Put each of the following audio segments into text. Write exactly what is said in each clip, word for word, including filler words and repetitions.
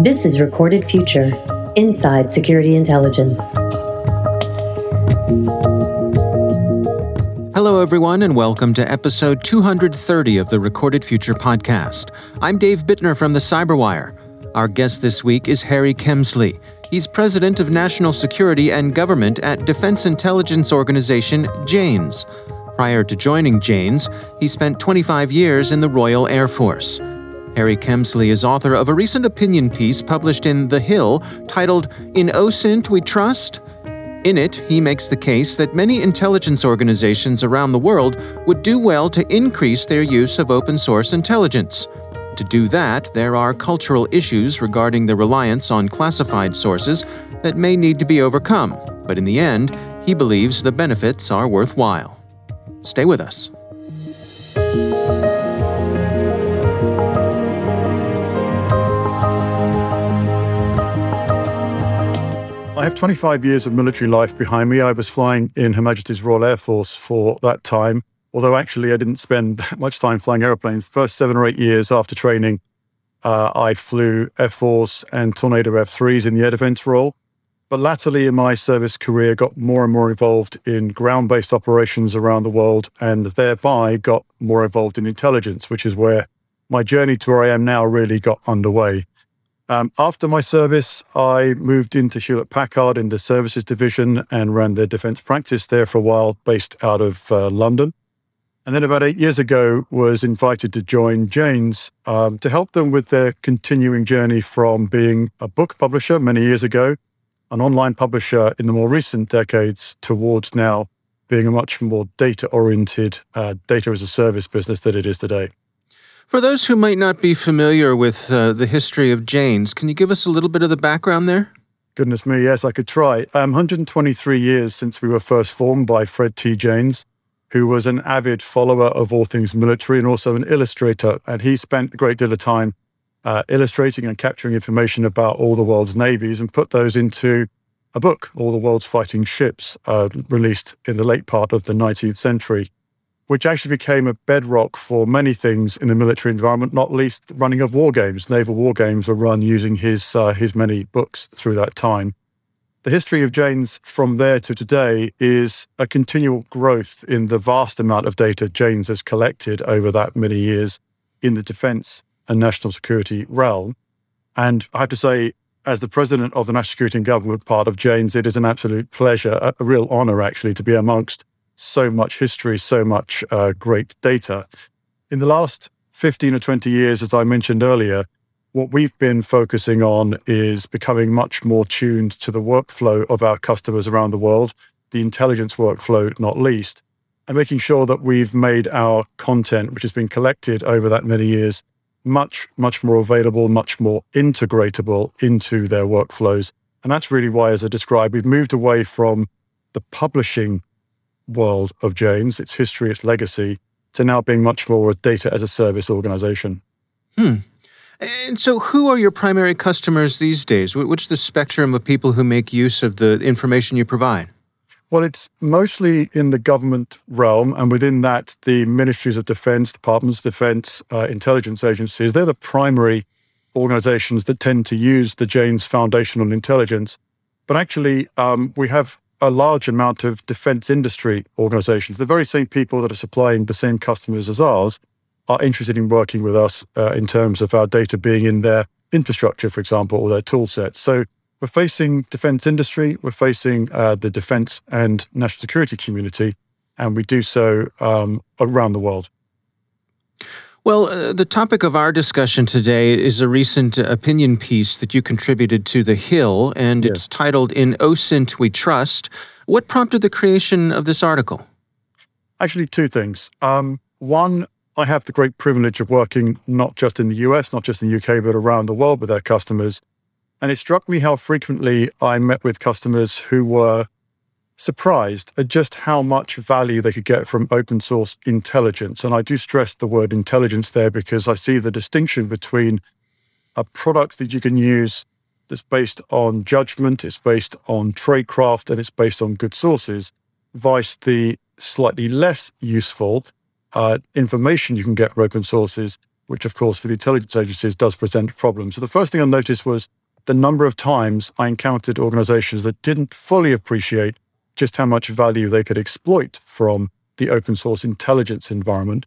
This is Recorded Future, Inside Security Intelligence. Hello, everyone, and welcome to episode two hundred thirty of the Recorded Future podcast. I'm Dave Bittner from The CyberWire. Our guest this week is Harry Kemsley. He's president of national security and government at Defense Intelligence Organization, Janes. Prior to joining Janes, he spent twenty-five years in the Royal Air Force. Harry Kemsley is author of a recent opinion piece published in The Hill titled, "In OSINT We Trust?" In it, he makes the case that many intelligence organizations around the world would do well to increase their use of open-source intelligence. To do that, there are cultural issues regarding the reliance on classified sources that may need to be overcome, but in the end, he believes the benefits are worthwhile. Stay with us. I have twenty-five years of military life behind me. I was flying in Her Majesty's Royal Air Force for that time. Although actually I didn't spend that much time flying airplanes. The first seven or eight years after training, uh, I flew F fours and Tornado F threes in the air defense role. But latterly in my service career, got more and more involved in ground-based operations around the world and thereby got more involved in intelligence, which is where my journey to where I am now really got underway. Um, after my service, I moved into Hewlett-Packard in the services division and ran their defense practice there for a while, based out of uh, London. And then about eight years ago, was invited to join Janes um, to help them with their continuing journey from being a book publisher many years ago, an online publisher in the more recent decades, towards now being a much more data-oriented, uh, data-as-a-service business that it is today. For those who might not be familiar with uh, the history of Janes, can you give us a little bit of the background there? Goodness me, yes, I could try. Um, one hundred twenty-three years since we were first formed by Fred T. Janes, who was an avid follower of all things military and also an illustrator. And he spent a great deal of time uh, illustrating and capturing information about all the world's navies and put those into a book, All the World's Fighting Ships, uh, released in the late part of the nineteenth century, which actually became a bedrock for many things in the military environment, not least running of war games. Naval war games were run using his, uh, his many books through that time. The history of Janes from there to today is a continual growth in the vast amount of data Janes has collected over that many years in the defense and national security realm. And I have to say, as the president of the National Security and Government part of Janes, it is an absolute pleasure, a real honor actually, to be amongst so much history, so much uh, great data. In the last fifteen or twenty years, as I mentioned earlier, what we've been focusing on is becoming much more tuned to the workflow of our customers around the world, the intelligence workflow not least, and making sure that we've made our content, which has been collected over that many years, much, much more available, much more integratable into their workflows. And that's really why, as I described, we've moved away from the publishing world of Janes, its history, its legacy, to now being much more a data-as-a-service organization. Hmm. And so who are your primary customers these days? What's the spectrum of people who make use of the information you provide? Well, it's mostly in the government realm, and within that, the ministries of defense, departments of defense, uh, intelligence agencies. They're the primary organizations that tend to use the Janes Foundation on Intelligence. But actually, um, we have a large amount of defense industry organizations, the very same people that are supplying the same customers as ours, are interested in working with us uh, in terms of our data being in their infrastructure, for example, or their tool set. So we're facing defense industry, we're facing uh, the defense and national security community, and we do so um, around the world. Well, uh, the topic of our discussion today is a recent opinion piece that you contributed to The Hill, and yes. It's titled, "In OSINT We Trust." What prompted the creation of this article? Actually, two things. Um, one, I have the great privilege of working not just in the U S, not just in the U K, but around the world with our customers. And it struck me how frequently I met with customers who were surprised at just how much value they could get from open source intelligence. And I do stress the word intelligence there because I see the distinction between a product that you can use that's based on judgment, it's based on tradecraft, and it's based on good sources, vice the slightly less useful Uh, information you can get from open sources, which, of course, for the intelligence agencies does present a problem. So the first thing I noticed was the number of times I encountered organizations that didn't fully appreciate just how much value they could exploit from the open source intelligence environment.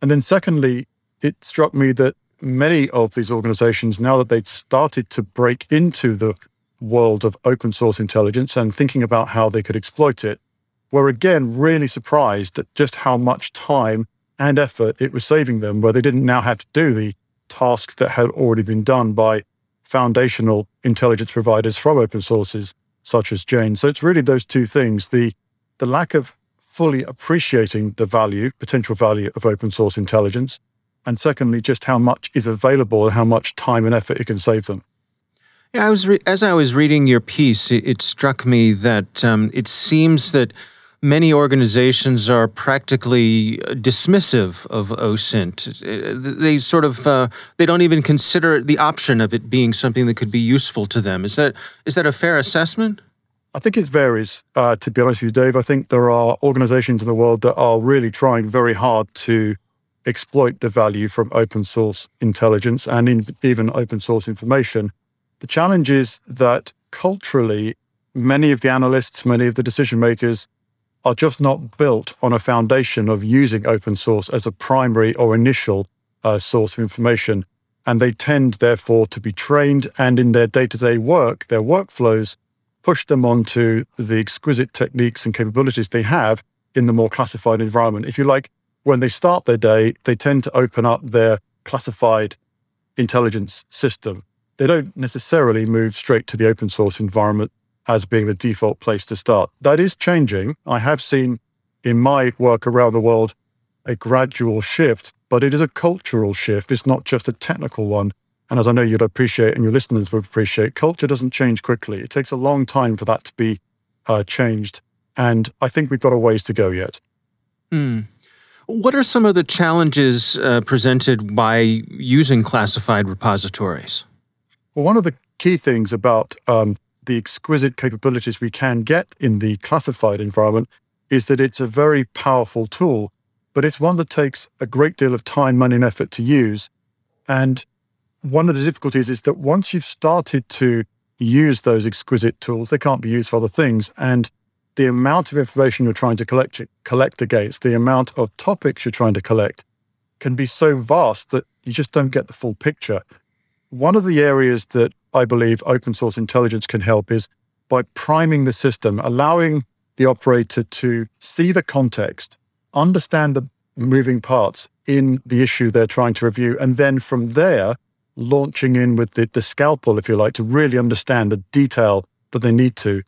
And then secondly, it struck me that many of these organizations, now that they'd started to break into the world of open source intelligence and thinking about how they could exploit it, were again really surprised at just how much time and effort it was saving them, where they didn't now have to do the tasks that had already been done by foundational intelligence providers from open sources, such as Janes. So it's really those two things, the the lack of fully appreciating the value, potential value of open source intelligence, and secondly, just how much is available and how much time and effort it can save them. Yeah, I was re- as I was reading your piece, it, it struck me that um, it seems that many organizations are practically dismissive of OSINT. They sort of uh, they don't even consider the option of it being something that could be useful to them. Is that is that a fair assessment? I think it varies. Uh, to be honest with you, Dave, I think there are organizations in the world that are really trying very hard to exploit the value from open source intelligence and in, even open source information. The challenge is that culturally, many of the analysts, many of the decision makers are just not built on a foundation of using open source as a primary or initial uh, source of information. And they tend, therefore, to be trained and in their day-to-day work, their workflows, push them onto the exquisite techniques and capabilities they have in the more classified environment. If you like, when they start their day, they tend to open up their classified intelligence system. They don't necessarily move straight to the open source environment as being the default place to start. That is changing. I have seen in my work around the world a gradual shift, but it is a cultural shift. It's not just a technical one. And as I know you'd appreciate and your listeners would appreciate, culture doesn't change quickly. It takes a long time for that to be uh, changed. And I think we've got a ways to go yet. Mm. What are some of the challenges uh, presented by using classified repositories? Well, one of the key things about um, the exquisite capabilities we can get in the classified environment is that it's a very powerful tool, but it's one that takes a great deal of time, money, and effort to use. And one of the difficulties is that once you've started to use those exquisite tools, they can't be used for other things. And the amount of information you're trying to collect, collect against, the amount of topics you're trying to collect can be so vast that you just don't get the full picture. One of the areas that I believe open source intelligence can help is by priming the system, allowing the operator to see the context, understand the moving parts in the issue they're trying to review, and then from there, launching in with the, the scalpel, if you like, to really understand the detail that they need to.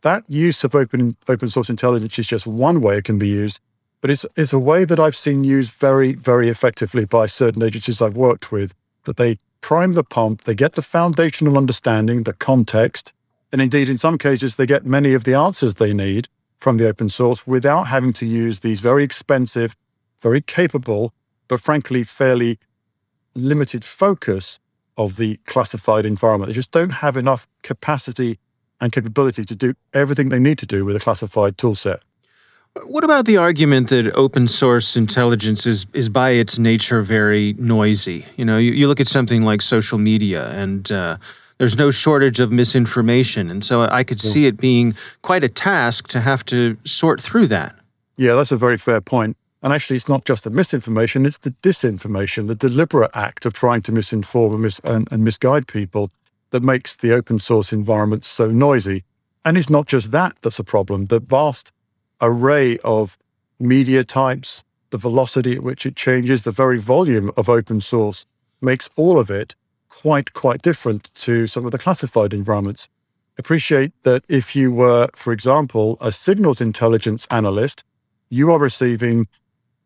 That use of open open source intelligence is just one way it can be used, but it's it's a way that I've seen used very, very effectively by certain agencies I've worked with, that they prime the pump, they get the foundational understanding, the context, and indeed, in some cases, they get many of the answers they need from the open source without having to use these very expensive, very capable, but frankly, fairly limited focus of the classified environment. They just don't have enough capacity and capability to do everything they need to do with a classified toolset. What about the argument that open source intelligence is, is by its nature very noisy? You know, you, you look at something like social media and uh, there's no shortage of misinformation. And so I could yeah. see it being quite a task to have to sort through that. Yeah, that's a very fair point. And actually, it's not just the misinformation, it's the disinformation, the deliberate act of trying to misinform and, mis- and, and misguide people that makes the open source environment so noisy. And it's not just that that's a problem. The vast array of media types, the velocity at which it changes, the very volume of open source makes all of it quite, quite different to some of the classified environments. Appreciate that if you were, for example, a signals intelligence analyst, you are receiving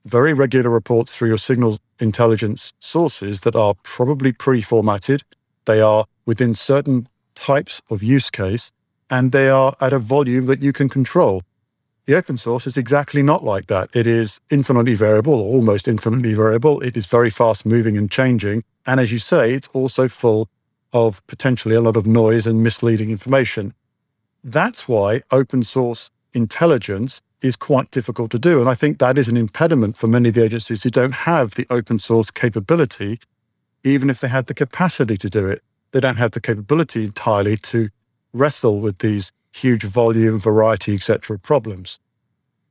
very regular reports through your signals intelligence sources that are probably pre-formatted. They are within certain types of use case, and they are at a volume that you can control. The open source is exactly not like that. It is infinitely variable, or almost infinitely variable. It is very fast moving and changing. And as you say, it's also full of potentially a lot of noise and misleading information. That's why open source intelligence is quite difficult to do. And I think that is an impediment for many of the agencies who don't have the open source capability, even if they had the capacity to do it. They don't have the capability entirely to wrestle with these huge volume, variety, et cetera, problems.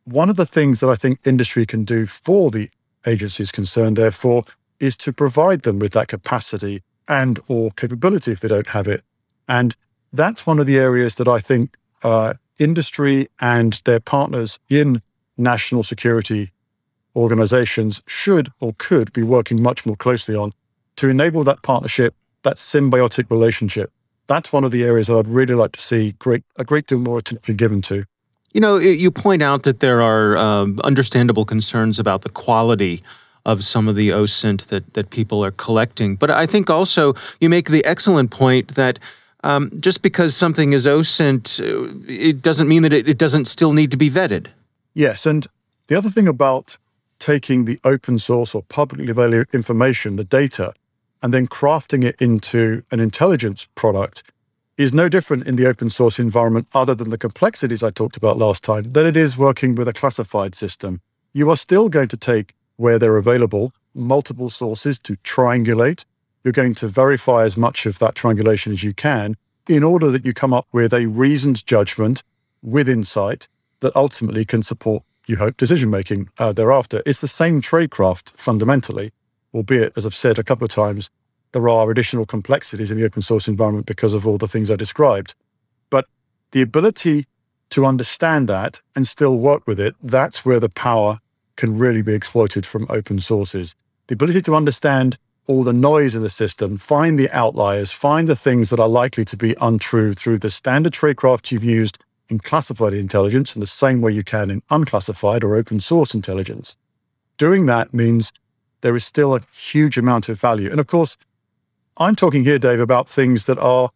One of the things that I think industry can do for the agencies concerned, therefore, is to provide them with that capacity and or capability if they don't have it. And that's one of the areas that I think uh, industry and their partners in national security organizations should or could be working much more closely on to enable that partnership, that symbiotic relationship. That's one of the areas that I'd really like to see great, a great deal more attention given to. You know, you point out that there are um, understandable concerns about the quality of some of the OSINT that, that people are collecting. But I think also you make the excellent point that um, just because something is OSINT, it doesn't mean that it, it doesn't still need to be vetted. Yes, and the other thing about taking the open source or publicly available information, the data, and then crafting it into an intelligence product is no different in the open source environment, other than the complexities I talked about last time, than it is working with a classified system. You are still going to take, where they're available, multiple sources to triangulate. You're going to verify as much of that triangulation as you can in order that you come up with a reasoned judgment with insight that ultimately can support, you hope, decision-making uh, thereafter. It's the same tradecraft fundamentally, albeit, as I've said a couple of times, there are additional complexities in the open source environment because of all the things I described. But the ability to understand that and still work with it, that's where the power can really be exploited from open sources. The ability to understand all the noise in the system, find the outliers, find the things that are likely to be untrue through the standard tradecraft you've used in classified intelligence in the same way you can in unclassified or open source intelligence. Doing that means there is still a huge amount of value. And of course, I'm talking here, Dave, about things that are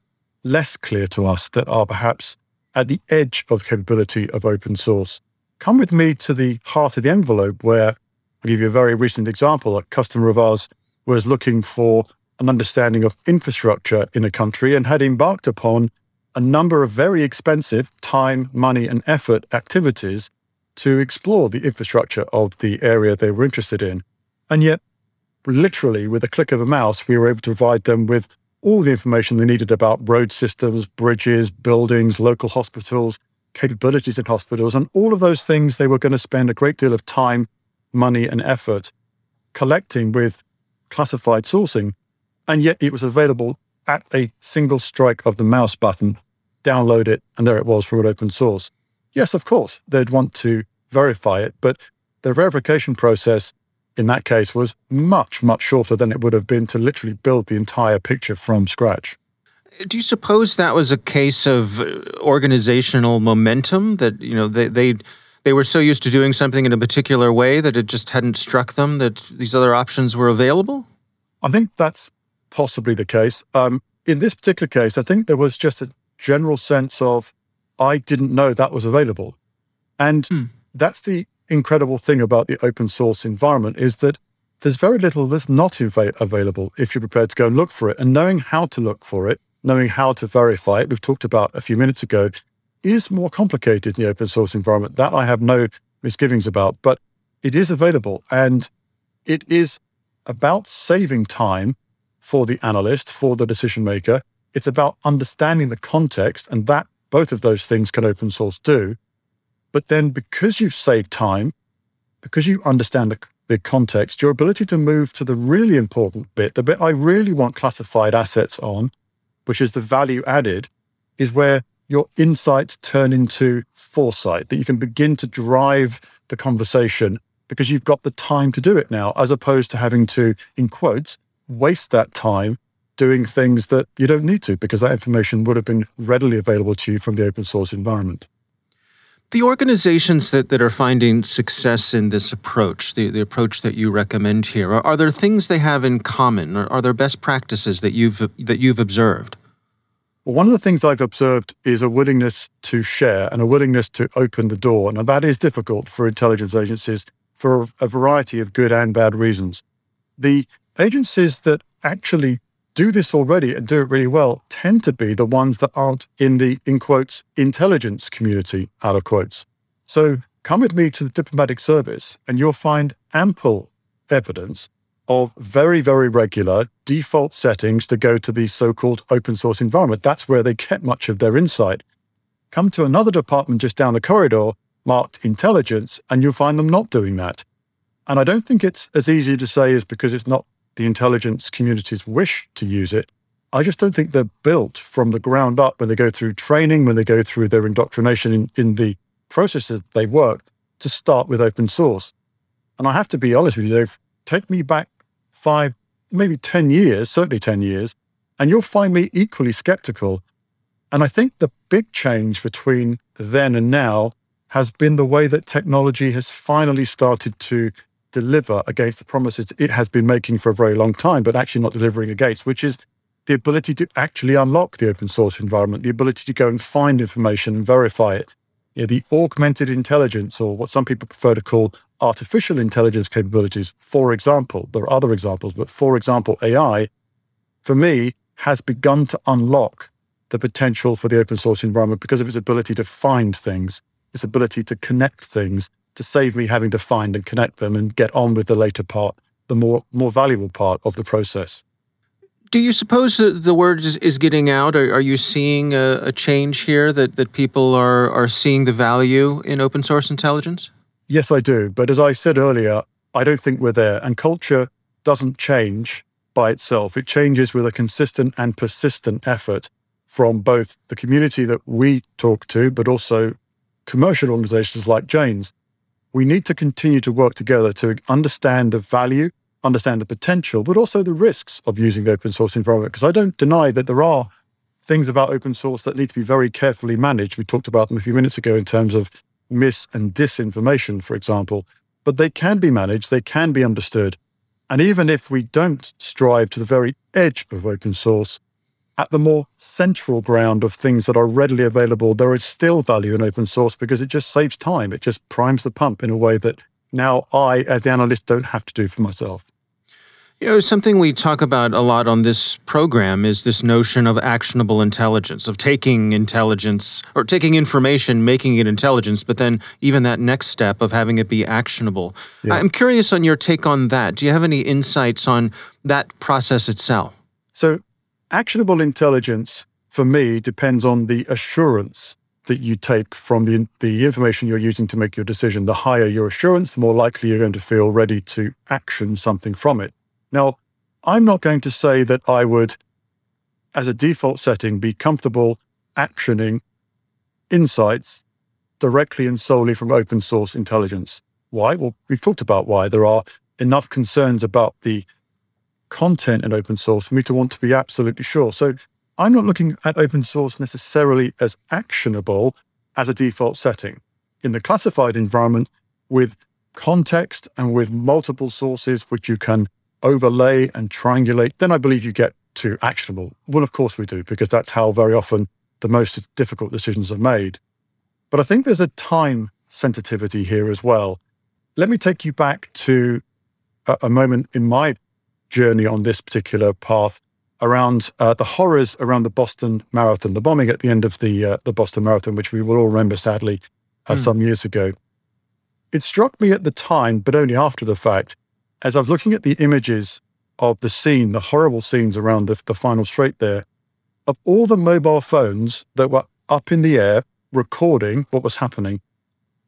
less clear to us, that are perhaps at the edge of the capability of open source. Come with me to the heart of the envelope, where I'll give you a very recent example. A customer of ours was looking for an understanding of infrastructure in a country and had embarked upon a number of very expensive time, money, and effort activities to explore the infrastructure of the area they were interested in. And yet, literally, with a click of a mouse, we were able to provide them with all the information they needed about road systems, bridges, buildings, local hospitals, capabilities in hospitals, and all of those things they were going to spend a great deal of time, money, and effort collecting with classified sourcing. And yet it was available at a single strike of the mouse button. Download it, and there it was from an open source. Yes, of course, they'd want to verify it, but the verification process in that case was much, much shorter than it would have been to literally build the entire picture from scratch. Do you suppose that was a case of organizational momentum, that, you know, they they they were so used to doing something in a particular way that it just hadn't struck them that these other options were available? I think that's possibly the case. Um, in this particular case, I think there was just a general sense of, I didn't know that was available. And hmm. that's the incredible thing about the open source environment, is that there's very little that's not inv- available if you're prepared to go and look for it. And knowing how to look for it, knowing how to verify it, we've talked about a few minutes ago, is more complicated in the open source environment. That I have no misgivings about, but it is available. And it is about saving time for the analyst, for the decision maker. It's about understanding the context, and that both of those things can open source do. But then, because you've saved time, because you understand the, the context, your ability to move to the really important bit, the bit I really want classified assets on, which is the value added, is where your insights turn into foresight, that you can begin to drive the conversation because you've got the time to do it now, as opposed to having to, in quotes, waste that time doing things that you don't need to, because that information would have been readily available to you from the open source environment. The organizations that, that are finding success in this approach, the, the approach that you recommend here, are, are there things they have in common? Or are there best practices that you've that you've observed? Well, one of the things I've observed is a willingness to share and a willingness to open the door. And that is difficult for intelligence agencies for a variety of good and bad reasons. The agencies that actually do this already and do it really well tend to be the ones that aren't in the, in quotes, intelligence community, out of quotes. So come with me to the diplomatic service and you'll find ample evidence of very, very regular default settings to go to the so-called open source environment. That's where they get much of their insight. Come to another department just down the corridor marked intelligence, and you'll find them not doing that. And I don't think it's as easy to say is because it's not the intelligence community's wish to use it. I just don't think they're built from the ground up when they go through training, when they go through their indoctrination in, in the processes they work to start with open source. And I have to be honest with you, Dave, take me back five, maybe ten years, certainly ten years, and you'll find me equally skeptical. And I think the big change between then and now has been the way that technology has finally started to deliver against the promises it has been making for a very long time, but actually not delivering against, which is the ability to actually unlock the open source environment, the ability to go and find information and verify it. You know, the augmented intelligence, or what some people prefer to call artificial intelligence capabilities, for example, there are other examples, but for example, A I, for me, has begun to unlock the potential for the open source environment because of its ability to find things, its ability to connect things, to save me having to find and connect them and get on with the later part, the more more valuable part of the process. Do you suppose that the word is, is getting out? Are, are you seeing a, a change here that, that people are, are seeing the value in open source intelligence? Yes, I do. But as I said earlier, I don't think we're there. And culture doesn't change by itself. It changes with a consistent and persistent effort from both the community that we talk to, but also commercial organizations like Janes. We need to continue to work together to understand the value, understand the potential, but also the risks of using the open source environment. Because I don't deny that there are things about open source that need to be very carefully managed. We talked about them a few minutes ago in terms of mis- and disinformation, for example. But they can be managed, they can be understood. And even if we don't strive to the very edge of open source, at the more central ground of things that are readily available, there is still value in open source because it just saves time. It just primes the pump in a way that now I, as the analyst, don't have to do for myself. You know, something we talk about a lot on this program is this notion of actionable intelligence, of taking intelligence or taking information, making it intelligence, but then even that next step of having it be actionable. Yeah. I'm curious on your take on that. Do you have any insights on that process itself? So, actionable intelligence, for me, depends on the assurance that you take from the, the information you're using to make your decision. The higher your assurance, the more likely you're going to feel ready to action something from it. Now, I'm not going to say that I would, as a default setting, be comfortable actioning insights directly and solely from open source intelligence. Why? Well, we've talked about why. There are enough concerns about the content in open source for me to want to be absolutely sure. So I'm not looking at open source necessarily as actionable as a default setting. In the classified environment, with context and with multiple sources which you can overlay and triangulate, then I believe you get to actionable. Well, of course we do, because that's how very often the most difficult decisions are made. But I think there's a time sensitivity here as well. Let me take you back to a, a moment in my journey on this particular path around uh, the horrors around the Boston Marathon, the bombing at the end of the uh, the Boston Marathon, which we will all remember sadly uh, mm. some years ago. It struck me at the time, but only after the fact, as I was looking at the images of the scene, the horrible scenes around the, the final straight there, of all the mobile phones that were up in the air recording what was happening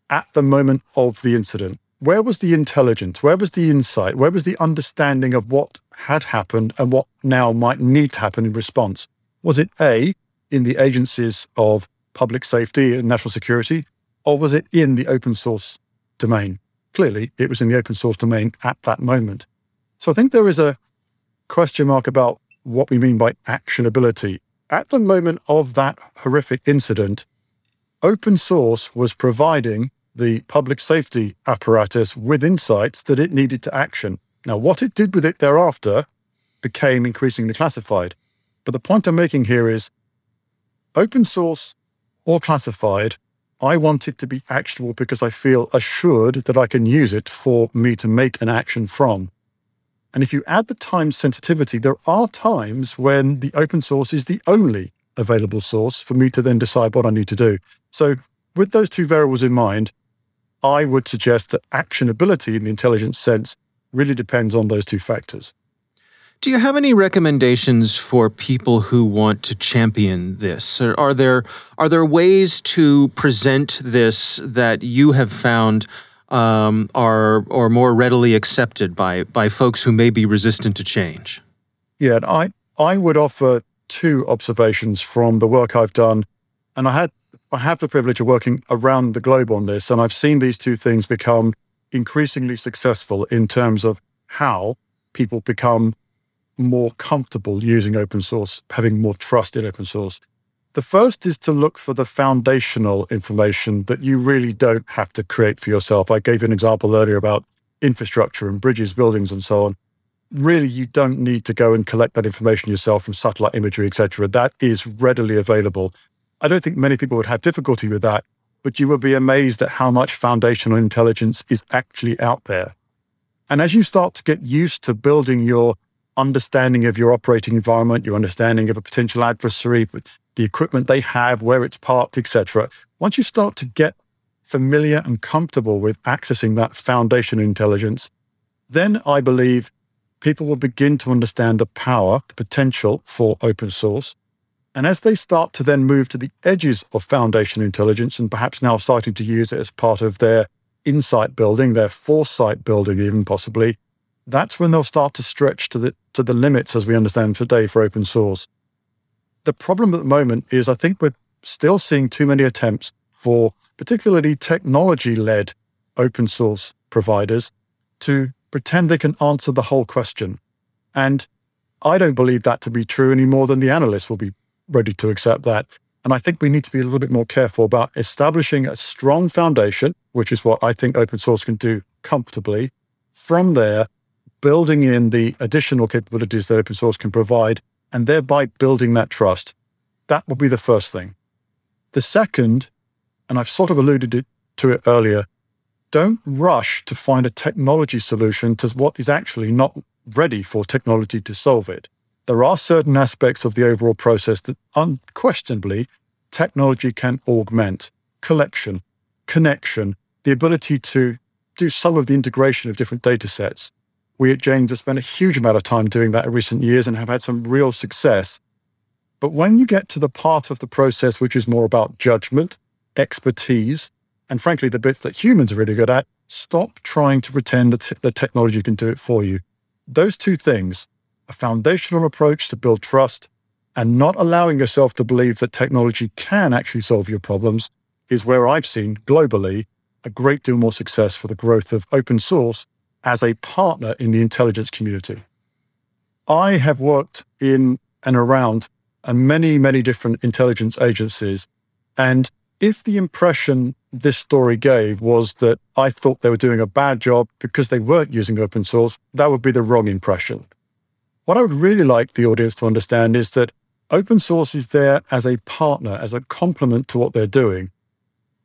at the moment of the incident. Where was the intelligence? Where was the insight? Where was the understanding of what had happened and what now might need to happen in response? Was it A, in the agencies of public safety and national security, or was it in the open source domain? Clearly, it was in the open source domain at that moment. So I think there is a question mark about what we mean by actionability. At the moment of that horrific incident, open source was providing the public safety apparatus with insights that it needed to action. Now, what it did with it thereafter became increasingly classified. But the point I'm making here is open source or classified, I want it to be actionable because I feel assured that I can use it for me to make an action from. And if you add the time sensitivity, there are times when the open source is the only available source for me to then decide what I need to do. So with those two variables in mind, I would suggest that actionability in the intelligence sense really depends on those two factors. Do you have any recommendations for people who want to champion this? Or are there are there ways to present this that you have found um, are are more readily accepted by by folks who may be resistant to change? Yeah, I I would offer two observations from the work I've done, and I had I have the privilege of working around the globe on this, and I've seen these two things become increasingly successful in terms of how people become more comfortable using open source, having more trust in open source. The first is to look for the foundational information that you really don't have to create for yourself. I gave you an example earlier about infrastructure and bridges, buildings, and so on. Really, you don't need to go and collect that information yourself from satellite imagery, et cetera. That is readily available. I don't think many people would have difficulty with that, but you will be amazed at how much foundational intelligence is actually out there. And as you start to get used to building your understanding of your operating environment, your understanding of a potential adversary, the equipment they have, where it's parked, et cetera. Once you start to get familiar and comfortable with accessing that foundation intelligence, then I believe people will begin to understand the power, the potential for open source. And as they start to then move to the edges of foundation intelligence and perhaps now starting to use it as part of their insight building, their foresight building even possibly, that's when they'll start to stretch to the to the limits as we understand today for open source. The problem at the moment is I think we're still seeing too many attempts for particularly technology-led open source providers to pretend they can answer the whole question. And I don't believe that to be true any more than the analysts will be ready to accept that. And I think we need to be a little bit more careful about establishing a strong foundation, which is what I think open source can do comfortably. From there, building in the additional capabilities that open source can provide, and thereby building that trust. That will be the first thing. The second, and I've sort of alluded to it earlier, don't rush to find a technology solution to what is actually not ready for technology to solve it. There are certain aspects of the overall process that unquestionably technology can augment. Collection, connection, the ability to do some of the integration of different data sets. We at Janes have spent a huge amount of time doing that in recent years and have had some real success. But when you get to the part of the process which is more about judgment, expertise, and frankly, the bits that humans are really good at, stop trying to pretend that the technology can do it for you. Those two things, a foundational approach to build trust and not allowing yourself to believe that technology can actually solve your problems, is where I've seen globally a great deal more success for the growth of open source as a partner in the intelligence community. I have worked in and around and many, many different intelligence agencies. And if the impression this story gave was that I thought they were doing a bad job because they weren't using open source, that would be the wrong impression. What I would really like the audience to understand is that open source is there as a partner, as a complement to what they're doing.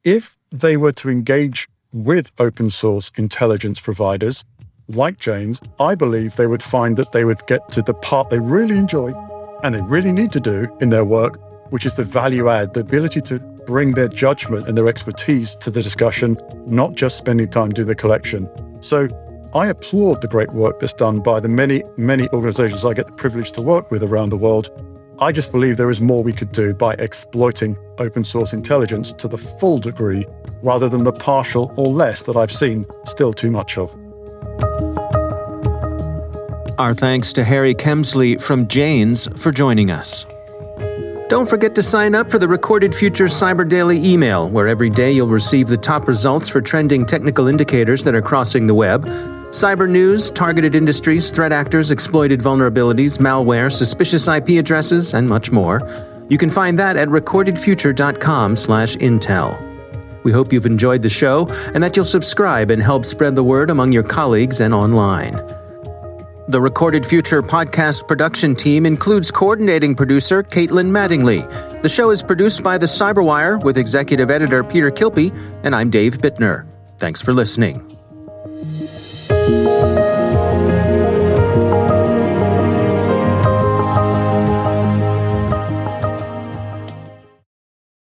If they were to engage with open source intelligence providers like Janes, I believe they would find that they would get to the part they really enjoy and they really need to do in their work, which is the value add, the ability to bring their judgment and their expertise to the discussion, not just spending time doing the collection. So I applaud the great work that's done by the many, many organizations I get the privilege to work with around the world. I just believe there is more we could do by exploiting open source intelligence to the full degree, rather than the partial or less that I've seen still too much of. Our thanks to Harry Kemsley from Janes for joining us. Don't forget to sign up for the Recorded Future Cyber Daily email, where every day you'll receive the top results for trending technical indicators that are crossing the web. Cyber news, targeted industries, threat actors, exploited vulnerabilities, malware, suspicious I P addresses, and much more. You can find that at recorded future dot com slash intel. We hope you've enjoyed the show and that you'll subscribe and help spread the word among your colleagues and online. The Recorded Future podcast production team includes coordinating producer Caitlin Mattingly. The show is produced by The CyberWire with executive editor Peter Kilpie, and I'm Dave Bittner. Thanks for listening.